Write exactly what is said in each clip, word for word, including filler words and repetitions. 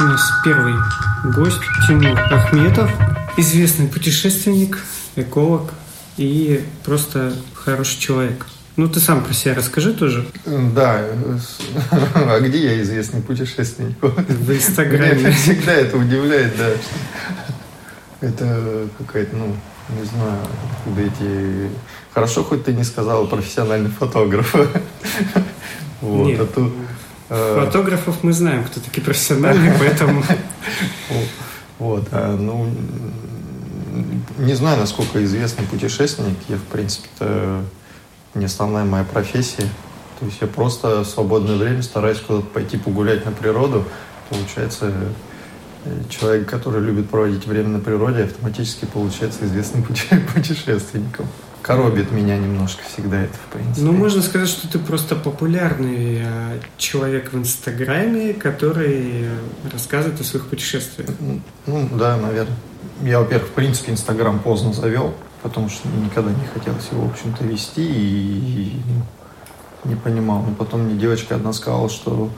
у нас первый гость Тимур Ахметов, известный путешественник, эколог и просто хороший человек. Ну, ты сам про себя расскажи тоже. Да, а где я известный путешественник? В Инстаграме. Меня всегда это удивляет, да. Это какая-то, ну, не знаю, откуда эти... Хорошо, хоть ты не сказала профессиональный фотограф. Вот, нет, а тут... фотографов мы знаем, кто такие профессиональные, поэтому... Вот, ну... Не знаю, насколько известный путешественник. Я, в принципе-то, не основная моя профессия. То есть я просто в свободное время стараюсь куда-то пойти погулять на природу. Получается, человек, который любит проводить время на природе, автоматически получается известным путешественником. Коробит меня немножко всегда это, в принципе. Ну, можно сказать, что ты просто популярный человек в Инстаграме, который рассказывает о своих путешествиях. Ну, да, наверное. Я, во-первых, в принципе, Инстаграм поздно завел, потому что никогда не хотелось его, в общем-то, вести и, и ну, не понимал. Но потом мне девочка одна сказала, что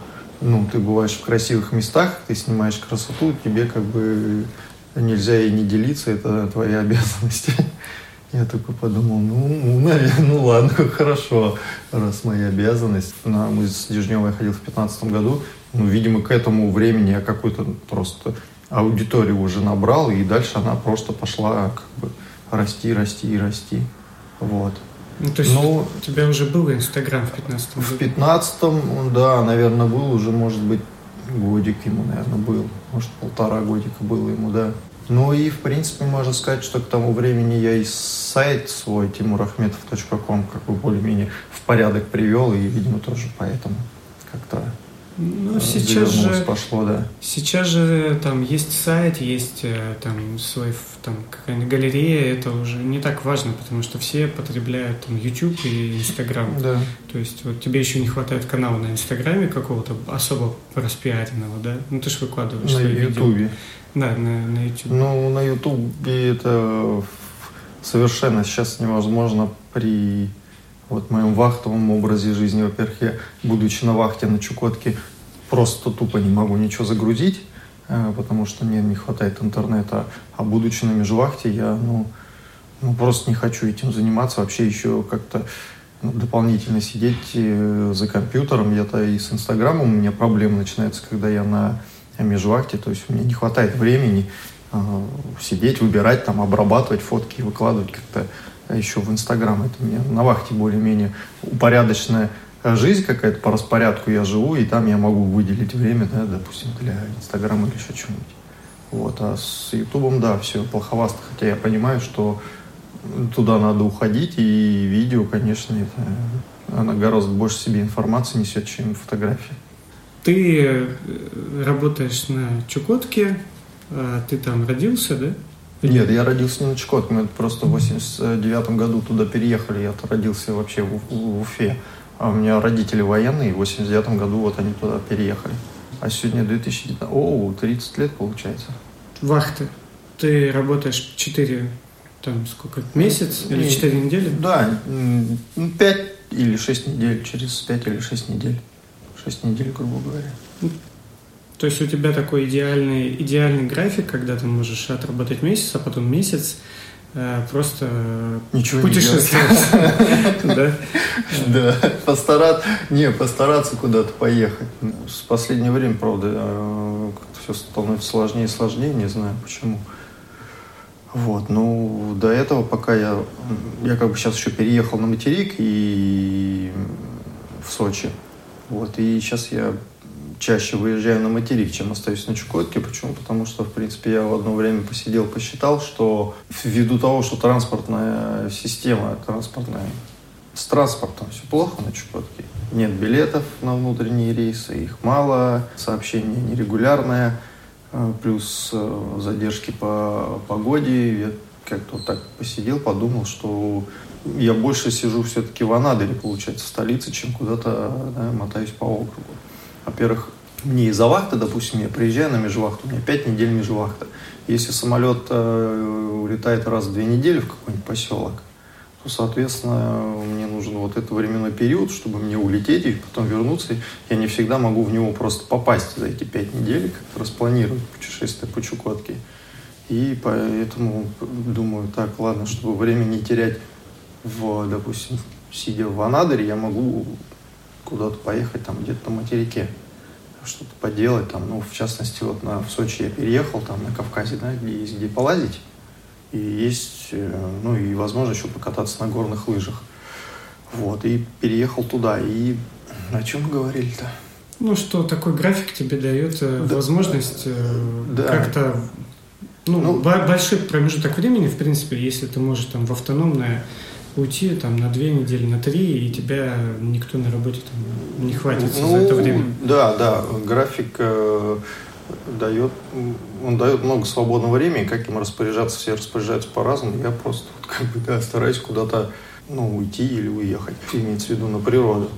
ну, ты бываешь в красивых местах, ты снимаешь красоту, тебе как бы нельзя ей не делиться, это твоя обязанность. Я только подумал, ну, наверное, ну ладно, хорошо, раз моя обязанность. На мыс Дежнева я ходил в пятнадцатом году, ну, видимо, к этому времени я какую-то просто аудиторию уже набрал, и дальше она просто пошла как бы расти, расти и расти. Вот. Ну, то есть ну, у тебя уже был Инстаграм в пятнадцатом году? В пятнадцатом, да, наверное, был уже, может быть, годик ему, наверное, был. Может, полтора годика было ему, да. Ну и, в принципе, можно сказать, что к тому времени я и сайт свой тимур ахметов точка ком как бы более-менее в порядок привел, и, видимо, тоже поэтому как-то... Ну, сейчас же, пошло, да. Сейчас же там есть сайт, есть там свой, там какая-нибудь галерея, это уже не так важно, потому что все потребляют там YouTube и Instagram. Да. То есть вот тебе еще не хватает канала на Инстаграме какого-то особо распиаренного, да? Ну, ты же выкладываешь на Ютубе. Да, на, на Ютубе. Ну, на Ютубе это совершенно сейчас невозможно при... Вот в моем вахтовом образе жизни, во-первых, я, будучи на вахте на Чукотке, просто тупо не могу ничего загрузить, потому что мне не хватает интернета. А будучи на межвахте, я ну, ну, просто не хочу этим заниматься. Вообще еще как-то ну, дополнительно сидеть за компьютером. Я-то и с Инстаграмом у меня проблемы начинаются, когда я на межвахте. То есть у меня не хватает времени сидеть, выбирать, там, обрабатывать фотки и выкладывать как-то. Еще в Инстаграм. Это у меня на вахте более-менее упорядоченная жизнь какая-то, по распорядку я живу, и там я могу выделить время, да, допустим, для Инстаграма или еще чего-нибудь. Вот. А с Ютубом, да, все плоховато, хотя я понимаю, что туда надо уходить, и видео, конечно, это, она гораздо больше себе информации несет, чем фотографии. Ты работаешь на Чукотке, а ты там родился, да? Нет, я родился не на Чукотке, мы просто в восемьдесят девятом году туда переехали, я родился вообще в, в Уфе, а у меня родители военные, и в восемьдесят девятом году вот они туда переехали. А сегодня две тысячи девятнадцатый, о, тридцать лет получается. Вахты, ты работаешь четыре, там сколько, месяц или четыре недели? Да, пять или шесть недель, через пять или шесть недель, шесть недель, грубо говоря. То есть у тебя такой идеальный, идеальный график, когда ты можешь отработать месяц, а потом месяц э, просто ничего путешествовать. Да, постараться куда-то поехать. В последнее время, правда, все становится сложнее и сложнее, не знаю почему. Вот, ну, до этого, пока я, я как бы сейчас еще переехал на материк и в Сочи, вот, и сейчас я чаще выезжаю на материк, чем остаюсь на Чукотке. Почему? Потому что, в принципе, я в одно время посидел, посчитал, что ввиду того, что транспортная система, транспортная, с транспортом все плохо на Чукотке. Нет билетов на внутренние рейсы, их мало, сообщение нерегулярное, плюс задержки по погоде. Я как-то вот так посидел, подумал, что я больше сижу все-таки в Анадыре, получается, в столице, чем куда-то, да, мотаюсь по округу. Во-первых, мне из-за вахты, допустим, я приезжаю на межвахту, у меня пять недель межвахта. Если самолет э, улетает раз в две недели в какой-нибудь поселок, то, соответственно, мне нужен вот этот временной период, чтобы мне улететь и потом вернуться. Я не всегда могу в него просто попасть за эти пять недель, как распланировать путешествие по Чукотке. И поэтому думаю, так, ладно, чтобы время не терять, в, допустим, сидя в Анадыре, я могу куда-то поехать, там, где-то на материке, что-то поделать, там, ну, в частности, вот на, в Сочи я переехал, там, на Кавказе, да, где есть где полазить, и есть, ну, и возможно еще покататься на горных лыжах, вот, и переехал туда, и о чем говорили-то? Ну, что такой график тебе дает да. возможность да. как-то, ну, ну, большой промежуток времени, в принципе, если ты можешь, там, в автономное уйти там, на две недели, на три, и тебя никто на работе там, не хватится ну, за это время. Да, да, график э, дает, он дает много свободного времени, как им распоряжаться, все распоряжаются по-разному, я просто как бы, да, стараюсь куда-то ну, уйти или уехать, имеется в виду на природу.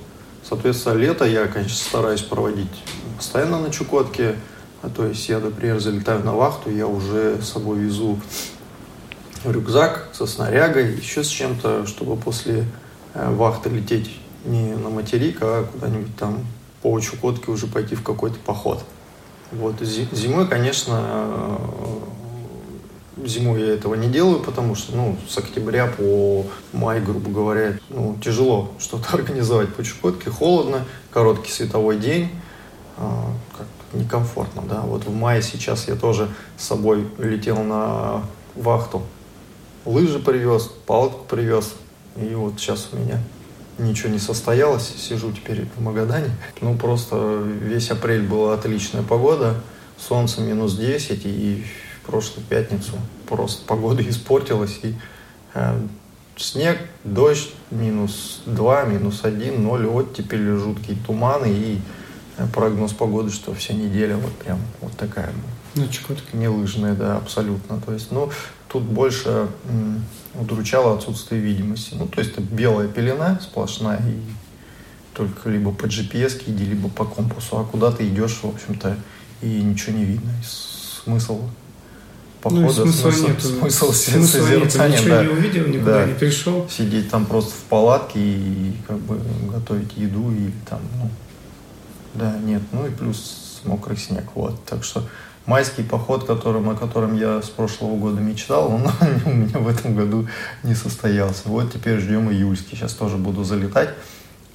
Соответственно, лето я, конечно, стараюсь проводить постоянно на Чукотке, то есть я, например, залетаю на вахту, я уже с собой везу рюкзак со снарягой, еще с чем-то, чтобы после вахты лететь не на материк, а куда-нибудь там по Чукотке уже пойти в какой-то поход. Вот. Зимой, конечно, зимой я этого не делаю, потому что ну, с октября по май, грубо говоря, ну, тяжело что-то организовать по Чукотке, холодно, короткий световой день, как-то некомфортно. Да? Вот в мае сейчас я тоже с собой летел на вахту. Лыжи привез, палатку привез, и вот сейчас у меня ничего не состоялось, сижу теперь в Магадане. Ну, просто весь апрель была отличная погода, солнце минус десять, и в прошлую пятницу просто погода испортилась, и э, снег, дождь, минус два, минус один, ноль оттепели, жуткие туманы, и прогноз погоды, что вся неделя вот прям вот такая была. На Чукотке. Не лыжная, да, абсолютно. То есть, ну, тут больше м, удручало отсутствие видимости. Ну, то есть, это белая пелена сплошная, и только либо по джи пи эс иди, либо по компасу. А куда ты идешь, в общем-то, и ничего не видно. И смысл похода, ну, смысл, смысл, смысл созерцания. Ничего да, не увидел, никуда да, не пришел. Сидеть там просто в палатке и как бы готовить еду и там, ну, да, нет, ну и плюс мокрый снег, вот, так что майский поход, которым, о котором я с прошлого года мечтал, он у меня в этом году не состоялся, вот теперь ждем июльский, сейчас тоже буду залетать,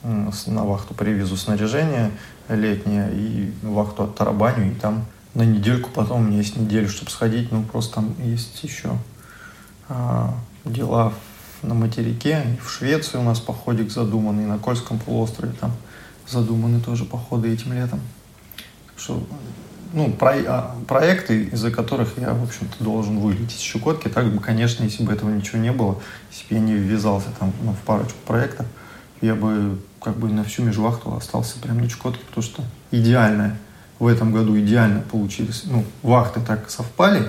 на вахту привезу снаряжение летнее и вахту оттарабаню, и там на недельку, потом у меня есть неделю, чтобы сходить, ну просто там есть еще а, дела на материке, и в Швецию у нас походик задуманный, на Кольском полуострове там задуманы тоже походы этим летом. Так что, ну, про, проекты, из-за которых я, в общем-то, должен вылететь с Чукотки. Так бы, конечно, если бы этого ничего не было, если бы я не ввязался там, ну, в парочку проектов, я бы как бы на всю межвахту остался прямо на Чукотке, потому что идеально в этом году идеально получились. Ну, вахты так совпали,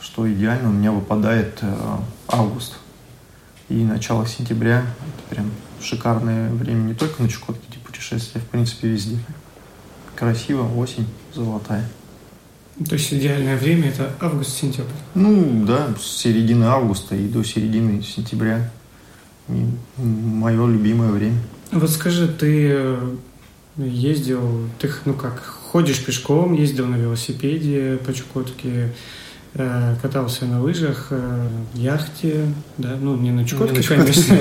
что идеально у меня выпадает э, август. И начало сентября это прям шикарное время не только на Чукотке, путешествия, в принципе, везде. Красиво, осень золотая. То есть идеальное время – это август-сентябрь? Ну, да, с середины августа и до середины сентября. И мое любимое время. Вот скажи, ты ездил, ты, ну как, ходишь пешком, ездил на велосипеде по Чукотке, катался на лыжах, яхте, да, ну не на Чукотке, конечно,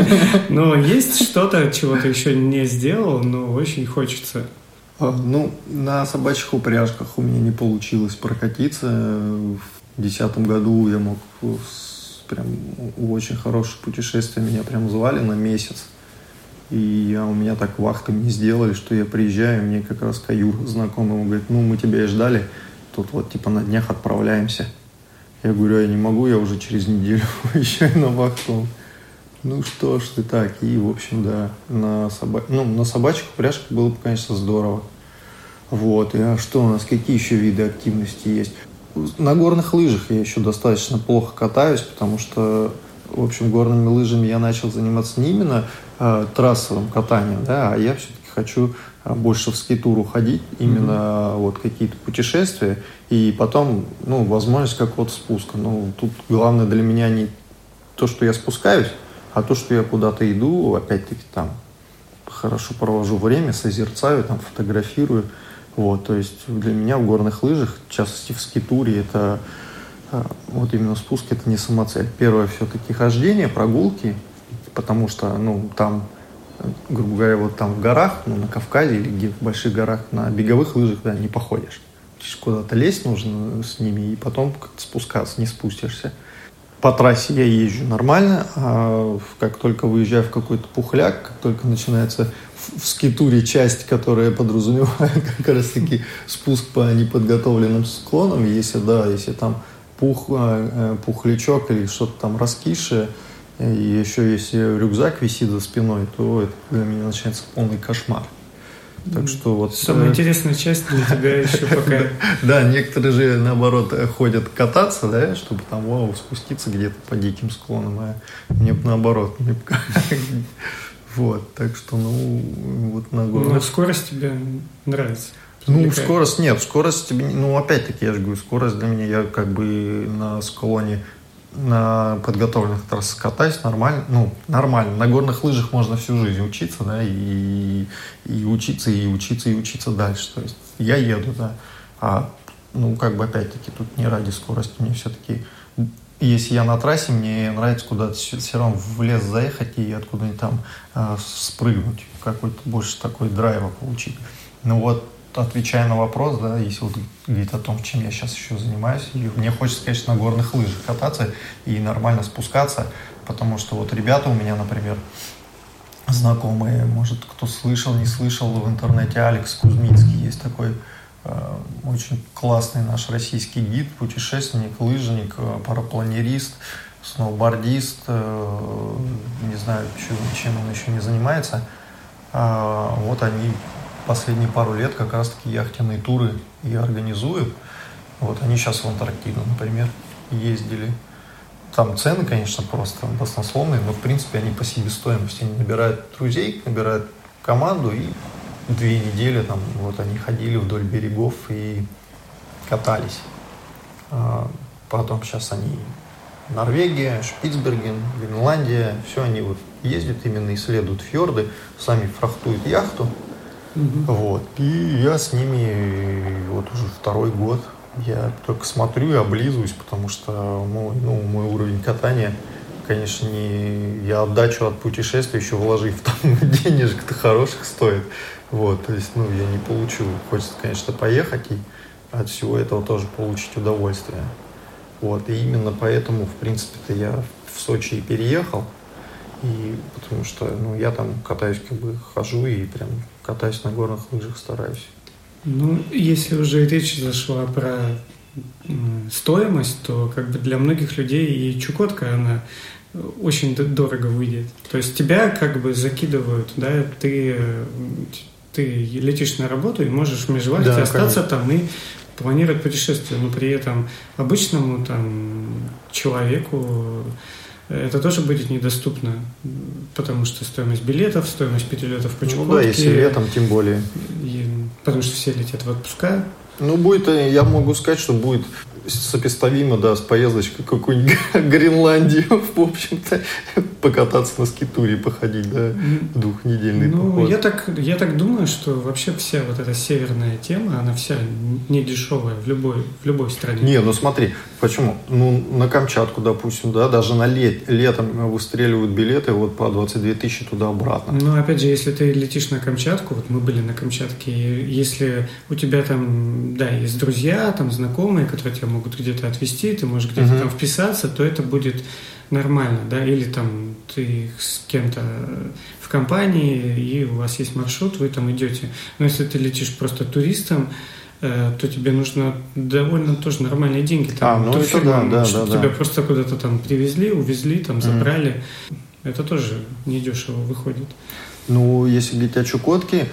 но есть что-то, чего ты еще не сделал, но очень хочется. Ну, на собачьих упряжках у меня не получилось прокатиться. В две тысячи десятом году я мог прям в очень хорошее путешествие, меня прям звали на месяц. И я, у меня так вахты не сделали, что я приезжаю, мне как раз каюр знакомый говорит, ну мы тебя и ждали, тут вот типа на днях отправляемся. Я говорю, я не могу, я уже через неделю уезжаю на вахту. Ну что ж ты так. И, в общем, да, на, соба... ну, на собачьих упряжках было бы, конечно, здорово. Вот. И, а что у нас, какие еще виды активности есть? На горных лыжах я еще достаточно плохо катаюсь, потому что, в общем, горными лыжами я начал заниматься не именно э, трассовым катанием, да, а я все-таки хочу больше в скитур уходить, именно mm-hmm. вот какие-то путешествия, и потом, ну, возможность какого-то спуска. Ну, тут главное для меня не то, что я спускаюсь, А то, что я куда-то иду, опять-таки там хорошо провожу время, созерцаю, там фотографирую. Вот, то есть для меня в горных лыжах, в частности в скитуре, это вот именно спуск, это не самоцель. Первое все-таки хождение, прогулки, потому что, ну, там, грубо говоря, вот там в горах, ну, на Кавказе или где в больших горах на беговых лыжах, да, не походишь. Куда-то лезть нужно с ними и потом как-то спускаться, не спустишься. По трассе я езжу нормально, а как только выезжаю в какой-то пухляк, как только начинается в скитуре часть, которая подразумевает как раз-таки спуск по неподготовленным склонам, если, да, если там пух, пухлячок или что-то там раскише, и еще если рюкзак висит за спиной, то это для меня начинается полный кошмар. Так что вот... Самая интересная часть для тебя еще пока... Да, некоторые же, наоборот, ходят кататься, да, чтобы там, вау, спуститься где-то по диким склонам, а мне наоборот. Вот, так что, ну, вот на гору... Ну, скорость тебе нравится? Ну, скорость нет, скорость тебе... Ну, опять-таки, я же говорю, скорость для меня, я как бы на склоне... на подготовленных трассах катаюсь нормально, ну, нормально. На горных лыжах можно всю жизнь учиться, да, и, и учиться, и учиться, и учиться дальше. То есть я еду, да, а, ну, как бы, опять-таки, тут не ради скорости. Мне все-таки, если я на трассе, мне нравится куда-то все равно в лес заехать и откуда-нибудь там э, спрыгнуть, какой-то больше такой драйва получить. Ну, вот, отвечая на вопрос, да, если вот говорить о том, чем я сейчас еще занимаюсь, и мне хочется, конечно, на горных лыжах кататься и нормально спускаться, потому что вот ребята у меня, например, знакомые, может, кто слышал, не слышал, в интернете Алекс Кузьминский, есть такой э, очень классный наш российский гид, путешественник, лыжник, парапланерист, сноубордист, э, не знаю, чем, чем он еще не занимается, э, вот они... Последние пару лет как раз-таки яхтенные туры я организую. Вот они сейчас в Антарктиду, например, ездили. Там цены, конечно, просто баснословные, но, в принципе, они по себестоимости. Они набирают друзей, набирают команду, и две недели там вот они ходили вдоль берегов и катались. Потом сейчас они Норвегия, Шпицберген, Гренландия, все они вот ездят, именно исследуют фьорды, сами фрахтуют яхту. Угу. Вот. И я с ними вот уже второй год. Я только смотрю и облизываюсь, потому что мой, ну, мой уровень катания, конечно, не... я отдачу от путешествия, еще вложив там денежек-то хороших стоит. Вот. То есть, ну, я не получу. Хочется, конечно, поехать и от всего этого тоже получить удовольствие. Вот. И именно поэтому, в принципе-то, я в Сочи и переехал. И потому что, ну, я там катаюсь, как бы хожу и прям катаюсь на горных лыжах, стараюсь. Ну, если уже речь зашла про стоимость, то как бы для многих людей и Чукотка, она очень дорого выйдет. То есть тебя как бы закидывают, да, ты, ты летишь на работу и можешь в межвахте, да, остаться, конечно, там и планировать путешествие, но при этом обычному там человеку это тоже будет недоступно, потому что стоимость билетов, стоимость перелетов по Чукотке. Ну да, если летом, тем более. И, потому что все летят в отпуска. Ну, будет, я могу сказать, что будет сопоставимо, да, с поездочкой какой-нибудь Гренландию, в общем-то, покататься на скитуре, походить, да, двухнедельный ну, поход. Я так, я так думаю, что вообще вся вот эта северная тема, она вся не дешевая в любой, в любой стране. Не, ну смотри, почему? Ну, на Камчатку, допустим, да, даже на лет, летом выстреливают билеты вот по двадцать две тысячи туда-обратно. Ну, опять же, если ты летишь на Камчатку, вот мы были на Камчатке, если у тебя там, да, есть друзья, там, знакомые, которые тебя могут где-то отвезти, ты можешь где-то uh-huh. там вписаться, то это будет нормально, да, или там ты с кем-то в компании, и у вас есть маршрут, вы там идете. Но если ты летишь просто туристом, э, то тебе нужно довольно тоже нормальные деньги. Там, а, ну это да, да, да. Тебя да. просто куда-то там привезли, увезли, там забрали. Uh-huh. Это тоже недешево выходит. Ну, если говорить о Чукотке,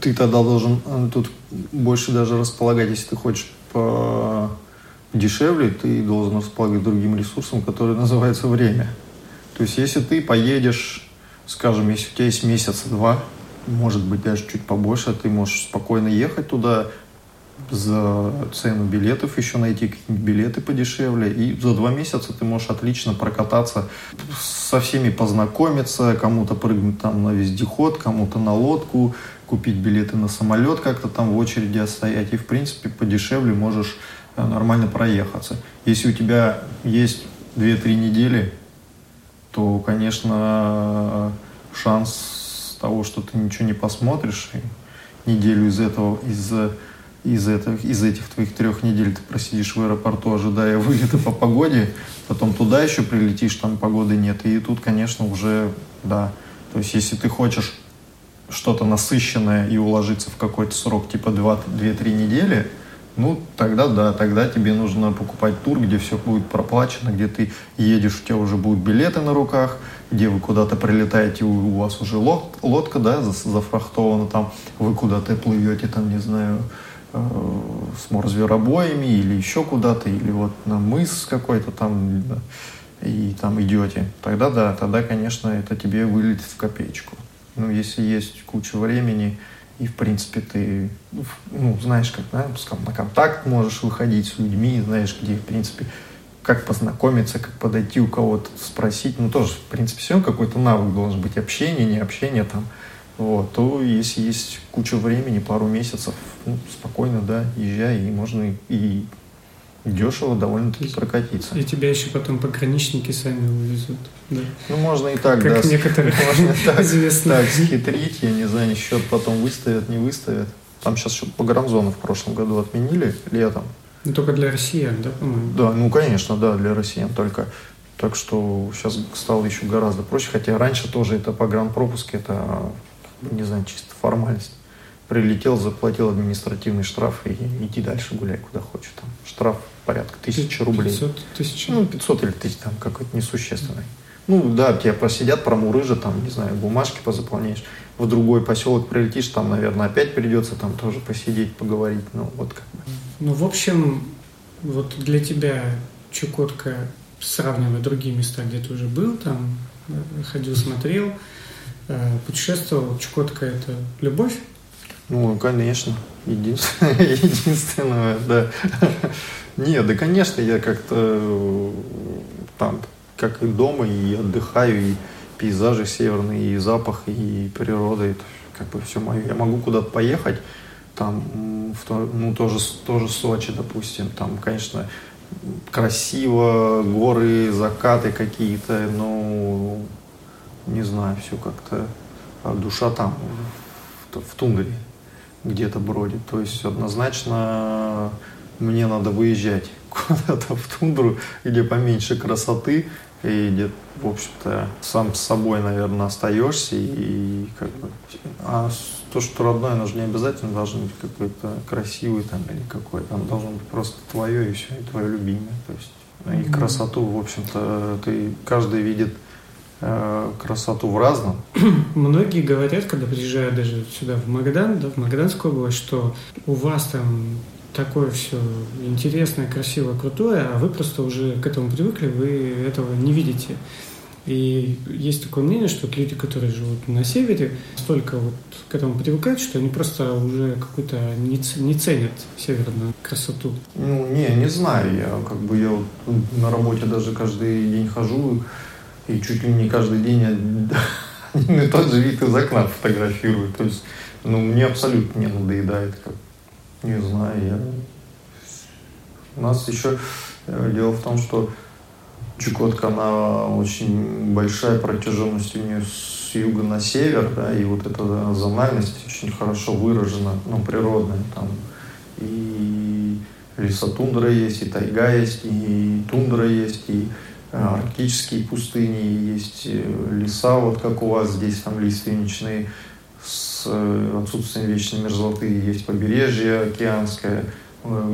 ты тогда должен тут больше даже располагать, если ты хочешь по... дешевле, ты должен располагать другим ресурсом, который называется время. То есть, если ты поедешь, скажем, если у тебя есть месяц-два, может быть, даже чуть побольше, ты можешь спокойно ехать туда, за цену билетов еще найти какие-нибудь билеты подешевле. И за два месяца ты можешь отлично прокататься, со всеми познакомиться, кому-то прыгнуть там на вездеход, кому-то на лодку, купить билеты на самолет, как-то там в очереди отстоять. И, в принципе, подешевле можешь нормально проехаться. Если у тебя есть две-три недели, то, конечно, шанс того, что ты ничего не посмотришь, неделю из этого, из Из этих, из этих твоих трех недель ты просидишь в аэропорту, ожидая вылета по погоде, потом туда еще прилетишь, там погоды нет. И тут, конечно, уже, да. То есть, если ты хочешь что-то насыщенное и уложиться в какой-то срок, типа две-три недели, ну, тогда да, тогда тебе нужно покупать тур, где все будет проплачено, где ты едешь, у тебя уже будут билеты на руках, где вы куда-то прилетаете, у вас уже лод, лодка, да, зафрахтована, там, вы куда-то плывете, там, не знаю, с морзверобоями или еще куда-то, или вот на мыс какой-то там, да, и там идете, тогда да, тогда, конечно, это тебе вылетит в копеечку. Ну, если есть куча времени, и, в принципе, ты, ну, знаешь, как, да, на контакт можешь выходить с людьми, знаешь, где, в принципе, как познакомиться, как подойти у кого-то, спросить, ну, тоже, в принципе, все какой-то навык должен быть, общение, не общение, там, вот, то если есть куча времени, пару месяцев, ну, спокойно, да, езжай, и можно и дешево довольно-таки прокатиться. И тебя еще потом пограничники сами увезут, да? Ну, можно и так, как да. Как некоторые известные. Можно и так схитрить, я не знаю, счет потом выставят, не выставят. Там сейчас еще погранзону в прошлом году отменили летом. Ну, только для россиян, да, по-моему? Да, ну, конечно, да, для россиян только. Так что сейчас стало еще гораздо проще, хотя раньше тоже это погранпропуск, это... не знаю, чисто формальность. Прилетел, заплатил административный штраф и иди дальше гуляй куда хочешь. Там штраф порядка тысячи рублей. пятьсот тысяч? Ну, пятьсот или тысяч, там какой-то несущественный. Ну, да, тебя просидят, промурыжат, там, не знаю, бумажки позаполняешь. В другой поселок прилетишь, там, наверное, опять придется там тоже посидеть, поговорить. Ну, вот как бы. Ну, в общем, вот для тебя Чукотка, сравнивая другие места, где ты уже был, там, ходил, смотрел, путешествовал, Чукотка — это любовь? Ну, конечно, единственное, да. Не, да, конечно, я как-то там, как и дома, и отдыхаю, и пейзажи северные, и запах, и природа, это как бы все мое. Я могу куда-то поехать, там, ну, тоже, тоже Сочи, допустим, там, конечно, красиво, горы, закаты какие-то, но... не знаю, все как-то, а душа там, в, в тундре где-то бродит. То есть однозначно мне надо выезжать куда-то в тундру, где поменьше красоты, и где, в общем-то, сам с собой, наверное, остаешься. И, и как бы, а то, что родное, оно же не обязательно должно быть какой-то красивый там, или какой-то, там должно быть просто твое и все, и твое любимое. То есть, и красоту, в общем-то, ты, каждый видит красоту в разном. Многие говорят, когда приезжают даже сюда, в Магадан, да, в Магаданскую область, что у вас там такое все интересное, красивое, крутое, а вы просто уже к этому привыкли, вы этого не видите. И есть такое мнение, что люди, которые живут на севере, столько вот к этому привыкают, что они просто уже какую-то не, не ценят северную красоту. Ну, не, не знаю. Я как бы я вот на работе даже каждый день хожу, и чуть ли не каждый день один и тот же вид из окна фотографирую. То есть, ну, мне абсолютно не надоедает. Как, не знаю, я... У нас еще дело в том, что Чукотка, она очень большая, протяженность у нее с юга на север, да, и вот эта, да, зональность очень хорошо выражена, ну, природная. Там и лесотундра есть, и тайга есть, и тундра есть, и арктические пустыни, есть леса, вот как у вас здесь, там лиственничные, с отсутствием вечной мерзлоты, есть побережье океанское,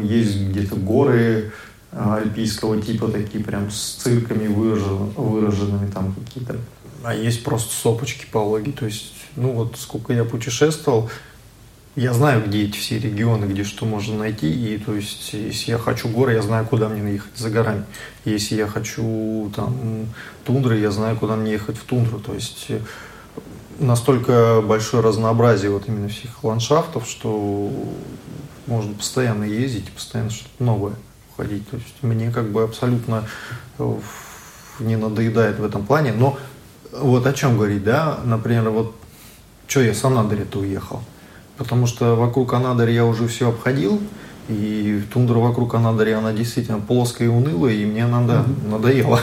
есть где-то горы альпийского типа, такие прям с цирками выражен, выраженными там какие-то. А есть просто сопочки пологие, то есть, ну вот сколько я путешествовал, я знаю, где эти все регионы, где что можно найти, и то есть, если я хочу горы, я знаю, куда мне ехать за горами. Если я хочу там тундры, я знаю, куда мне ехать в тундру. То есть настолько большое разнообразие вот именно всех ландшафтов, что можно постоянно ездить и постоянно что-то новое уходить. То есть мне как бы абсолютно не надоедает в этом плане. Но вот о чем говорить, да? Например, вот что я с Анадыря-то уехал? Потому что вокруг Анадыря я уже все обходил, и тундра вокруг Анадыря, она действительно плоская и унылая, и мне надо, надоело.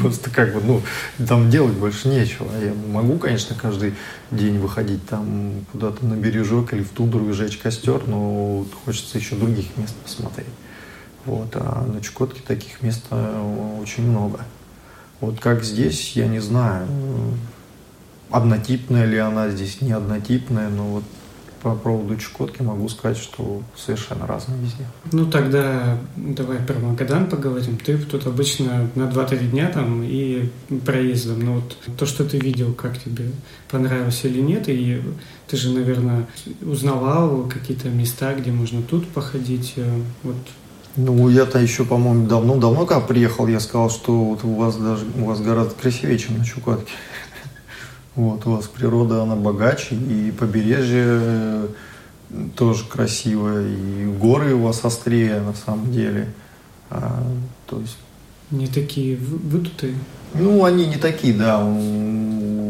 Просто как бы, ну, там делать больше нечего. Я могу, конечно, каждый день выходить там куда-то на бережок или в тундру и жечь костер, но хочется еще других мест посмотреть. Вот. А на Чукотке таких мест очень много. Вот как здесь, я не знаю, однотипная ли она здесь, не однотипная, но вот по поводу Чукотки могу сказать, что совершенно разные везде. Ну тогда давай про Магадан поговорим. Ты тут обычно на два-три дня там и проездом. Но вот то, что ты видел, как тебе понравилось или нет, и ты же, наверное, узнавал какие-то места, где можно тут походить. Вот. Ну, я-то еще, по-моему, давно-давно, когда приехал, я сказал, что вот у вас даже у вас гораздо красивее, чем на Чукотке. Вот, у вас природа, она богаче, и побережье тоже красивое, и горы у вас острее, на самом деле. А, то есть... Не такие выдутые? Ну, они не такие, да. У,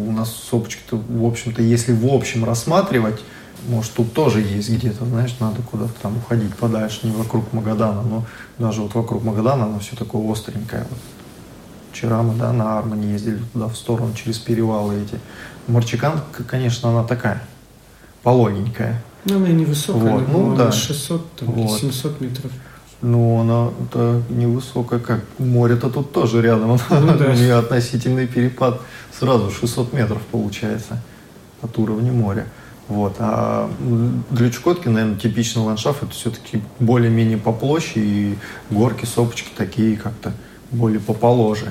у нас сопочки-то, в общем-то, если в общем рассматривать, может, тут тоже есть где-то, знаешь, надо куда-то там уходить подальше, не вокруг Магадана, но даже вот вокруг Магадана оно все такое остренькое. Вчера мы, да, на Армане ездили туда в сторону, через перевалы эти. Марчиканка, конечно, она такая, пологенькая. Ну, она невысокая, вот. Ну, да. шестьсот там, вот. семьсот метров. Ну, она невысокая, как море-то тут тоже рядом. Ну, да. У нее относительный перепад сразу шестьсот метров получается от уровня моря. Вот. А для Чукотки, наверное, типичный ландшафт – это все-таки более-менее по площади, и горки, сопочки такие как-то более поположе.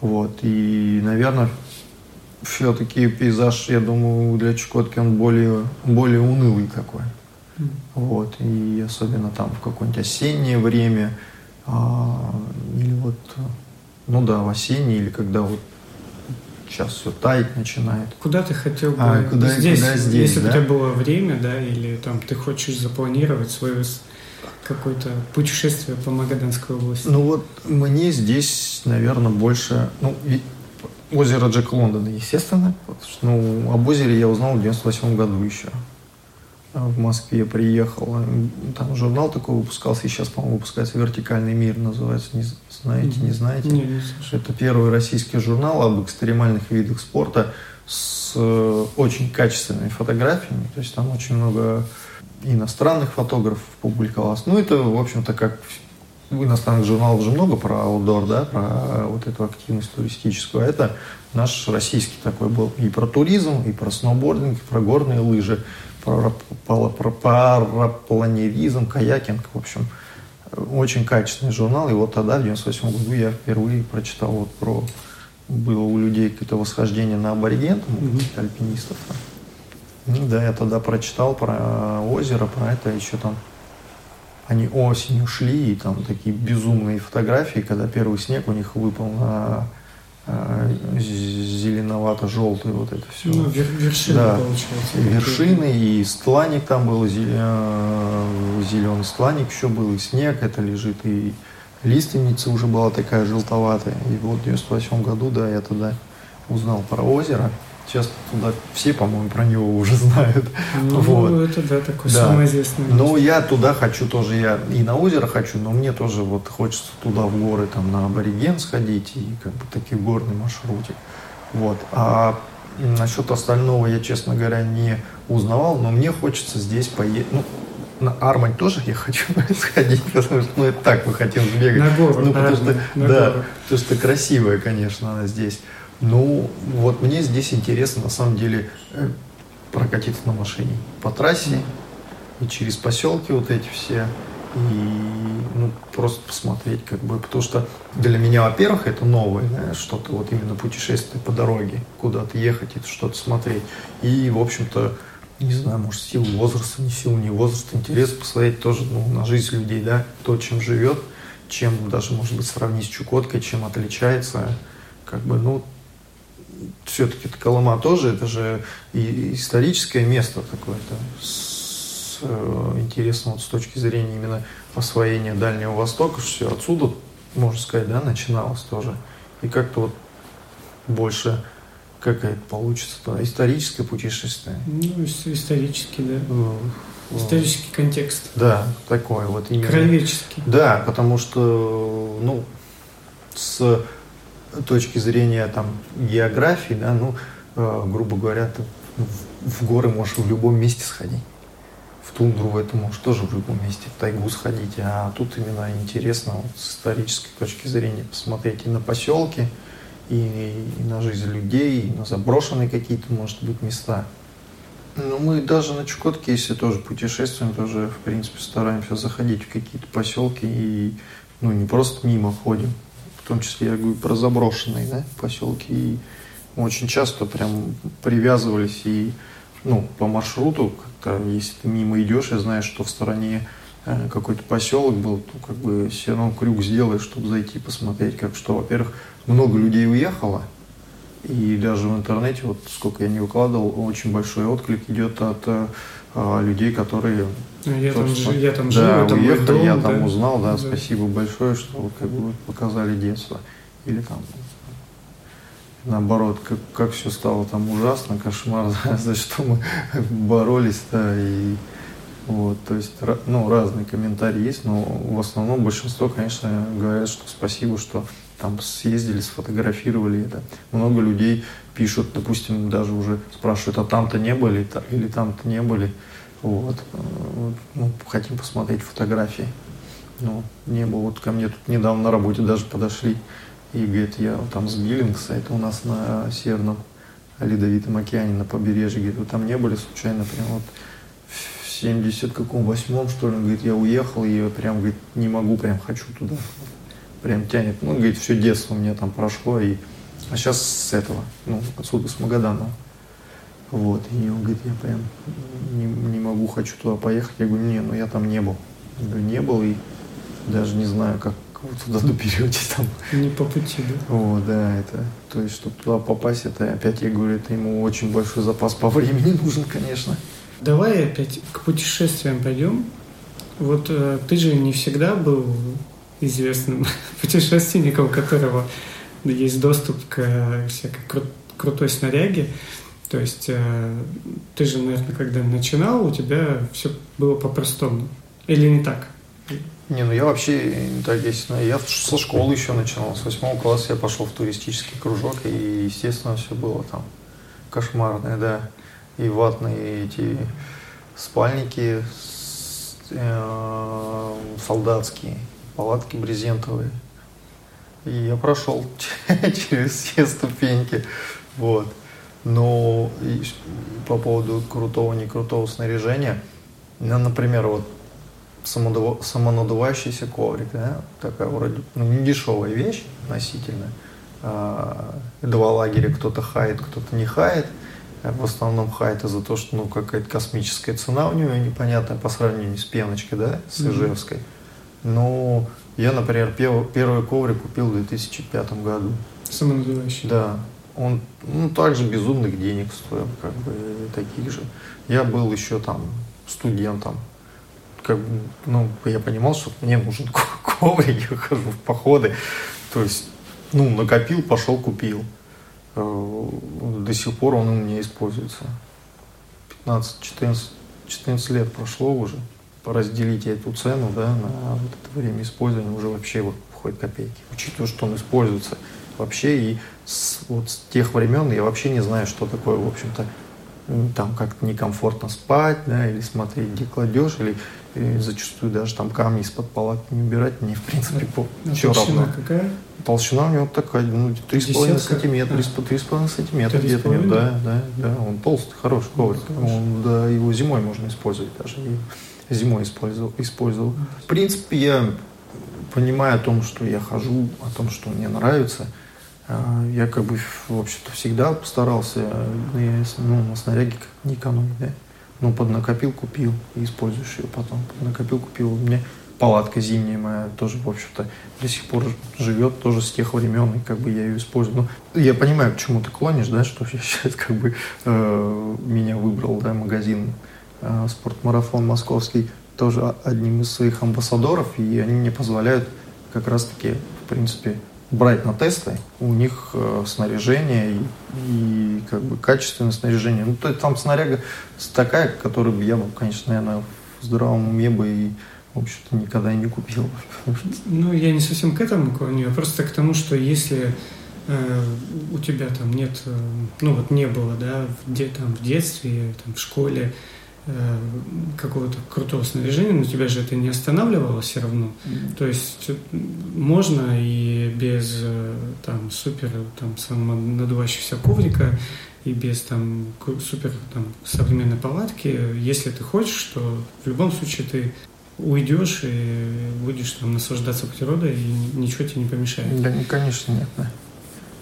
Вот. И, наверное, все-таки пейзаж, я думаю, для Чукотки он более, более унылый такой. Mm. Вот. И особенно там в какое-нибудь осеннее время, а, или вот, ну да, в осеннее, или когда вот сейчас все таять начинает. Куда ты хотел бы? А, куда, здесь, куда здесь, если да? бы у тебя было время, да, или там ты хочешь запланировать свою... какое-то путешествие по Магаданской области? Ну вот мне здесь, наверное, больше... Ну, озеро Джек Лондона, естественно. Что, ну, об озере я узнал в девяносто восьмом году еще. В Москве приехал. Там журнал такой выпускался, и сейчас, по-моему, выпускается «Вертикальный мир», называется. Не знаете, не знаете? Не, не слышал. Это первый российский журнал об экстремальных видах спорта с очень качественными фотографиями. То есть там очень много... иностранных фотографов публиковалось. Ну, это, в общем-то, как в иностранных журналах же много про аутдор, да, про вот эту активность туристическую. А это наш российский такой был. И про туризм, и про сноубординг, и про горные лыжи, про парапланеризм, каякинг. В общем, очень качественный журнал. И вот тогда, в девяносто восьмом году, я впервые прочитал вот про... Было у людей какое-то восхождение на абориген, каких-то альпинистов. Ну да, я тогда прочитал про озеро, про это еще там. Они осенью шли, и там такие безумные фотографии, когда первый снег у них выпал на зеленовато-желтый вот это все. Ну, вер- вершины, да, получается. Вершины, и стланник там был, зеленый стланник еще был, и снег это лежит, и лиственница уже была такая желтоватая. И вот в девяносто восьмом году, да, я тогда узнал про озеро. Сейчас туда все, по-моему, про него уже знают. Ну, вот. Это, да, такое да. самое известное. Но я туда хочу тоже, я и на озеро хочу, но мне тоже вот хочется туда в горы, там, на абориген сходить, и как бы такие горные маршруты. Вот. А насчет остального я, честно говоря, не узнавал, но мне хочется здесь поехать. Ну, на Армань тоже я хочу сходить, потому что, ну, это так, мы хотим сбегать. На гору, ну, потому что, на да, гору. Потому что красивая, конечно, она здесь. Ну, вот мне здесь интересно, на самом деле, прокатиться на машине по трассе и через поселки вот эти все, и, ну, просто посмотреть, как бы, потому что для меня, во-первых, это новое, да, что-то, вот именно путешествие по дороге, куда-то ехать и что-то смотреть, и, в общем-то, не знаю, может, силу возраста, не силу, не возраста, интерес посмотреть тоже, ну, на жизнь людей, да, то, чем живет, чем даже, может быть, сравнить с Чукоткой, чем отличается, как бы, ну, все-таки Колыма тоже, это же и историческое место такое-то, с, интересно вот с точки зрения именно освоения Дальнего Востока, все отсюда, можно сказать, да, начиналось тоже. И как-то вот больше какая-то получится историческое путешествие. Ну, исторический, да. Ну, исторический вот. Контекст. Да, такой вот именно. Кровеческий. Да, потому что, ну, с точки зрения там географии, да, ну, э, грубо говоря, ты в, в горы можешь в любом месте сходить. В тундру это можешь тоже в любом месте, в тайгу сходить. А тут именно интересно вот, с исторической точки зрения посмотреть и на поселки, и, и на жизнь людей, и на заброшенные какие-то, может быть, места. Ну, мы даже на Чукотке, если тоже путешествуем, тоже, в принципе, стараемся заходить в какие-то поселки и, ну, не просто мимо ходим. В том числе, я говорю, про заброшенные, да, поселки. И очень часто прям привязывались и, ну, по маршруту, как-то, если ты мимо идешь и знаешь, что в стороне какой-то поселок был, то как бы все равно крюк сделаешь, чтобы зайти посмотреть, как что. Во-первых, много людей уехало, и даже в интернете, вот сколько я не выкладывал, очень большой отклик идет от а, людей, которые... Я там, жи, я там жил, да, там уехали, дом, я да? там узнал, да, да, спасибо большое, что как бы показали детство. Или там, наоборот, как, как все стало там ужасно, кошмар, за что мы боролись-то, и... Вот, то есть, ну, разные комментарии есть, но в основном большинство, конечно, говорят, что спасибо, что там съездили, сфотографировали это. Много людей пишут, допустим, даже уже спрашивают, а там-то не были или там-то не были. Вот, ну, хотим посмотреть фотографии. Ну, не было. Вот ко мне тут недавно на работе даже подошли и говорят, я там с Биллингса, это у нас на Северном Ледовитом океане, на побережье. Говорит, вы там не были случайно, прям вот... семьдесят каком восьмом, что ли, он говорит, я уехал, и я прям, говорит, не могу, прям хочу туда, прям тянет. Ну, говорит, все детство у меня там прошло, и... а сейчас с этого, ну, отсюда, с Магадана. Вот, и он говорит, я прям не, не могу, хочу туда поехать. Я говорю, не, ну я там не был. Я говорю, не был, и даже не знаю, как вы туда доберетесь там. Не по пути, да? О, да, это, то есть, чтобы туда попасть, это, опять я говорю, это ему очень большой запас по времени нужен, конечно. Давай опять к путешествиям пойдем. Вот э, ты же не всегда был известным путешественником, у которого есть доступ к э, всякой кру- крутой снаряге. То есть э, ты же, наверное, когда начинал, у тебя все было по-простому. Или не так? Не, ну я вообще не так, естественно. Я со школы еще начинал. С восьмого класса я пошел в туристический кружок, и, естественно, все было там кошмарное, да. И ватные эти спальники э, солдатские, палатки брезентовые. И я прошел через все ступеньки. Вот. Но и, по поводу крутого, не крутого снаряжения, ну, например, вот самодува- самонадувающийся коврик, да, такая вроде, ну, не дешевая вещь относительно. А, два лагеря, кто-то хает, кто-то не хает. В основном хайта за то, что, ну, какая-то космическая цена у него непонятная по сравнению с пеночкой, да, с ижевской. Mm-hmm. Но я, например, пев, первый коврик купил в две тысячи пятом году. Самонадувающий. Да. Он, ну, также безумных денег стоил, как бы, таких же. Я был еще там студентом. Как, ну, я понимал, что мне нужен коврик, я хожу в походы. То есть, ну, накопил, пошел, купил. До сих пор он у меня используется. пятнадцать-четырнадцать лет прошло уже. Разделить эту цену, да, на вот это время использования уже вообще вот входит копейки. Учитывая, что он используется вообще, и с, вот с тех времен я вообще не знаю, что такое, в общем-то, там как-то некомфортно спать, да, или смотреть, где кладешь, или, или зачастую даже там камни из-под палатки не убирать, мне в принципе по а все равно. Какая? Толщина у него такая, ну, три с половиной сантиметра, три с половиной сантиметра где-то, нет, да, да, да, он толстый, хороший коврик, он, да, его зимой можно использовать даже, я зимой использовал, использовал. В принципе, я понимаю о том, что я хожу, о том, что мне нравится, я как бы, в общем-то, всегда постарался, ну, на снаряге не экономить, да, ну, поднакопил, купил, и используешь ее потом, поднакопил, купил, у меня палатка зимняя моя тоже, в общем-то, до сих пор живет тоже с тех времен, и как бы я ее использую. Ну, я понимаю, к чему ты клонишь, да, что я сейчас как бы э, меня выбрал, да, магазин э, «Спортмарафон» московский, тоже одним из своих амбассадоров, и они мне позволяют как раз-таки, в принципе, брать на тесты. У них э, снаряжение и, и как бы качественное снаряжение. Ну, то есть там снаряга такая, которую я бы, конечно, наверное, в здравом уме бы и, в общем-то, никогда и не купил. Ну, я не совсем к этому клоню, а просто к тому, что если э, у тебя там нет, э, ну вот не было, да, где там в детстве, там, в школе, какого-то крутого снаряжения, но тебя же это не останавливало все равно. Mm-hmm. То есть можно и без там супер там самонадувающегося коврика, и без там супер там современной палатки, если ты хочешь, то в любом случае ты уйдешь и будешь там наслаждаться природой, и ничего тебе не помешает. Да, конечно, нет. Да.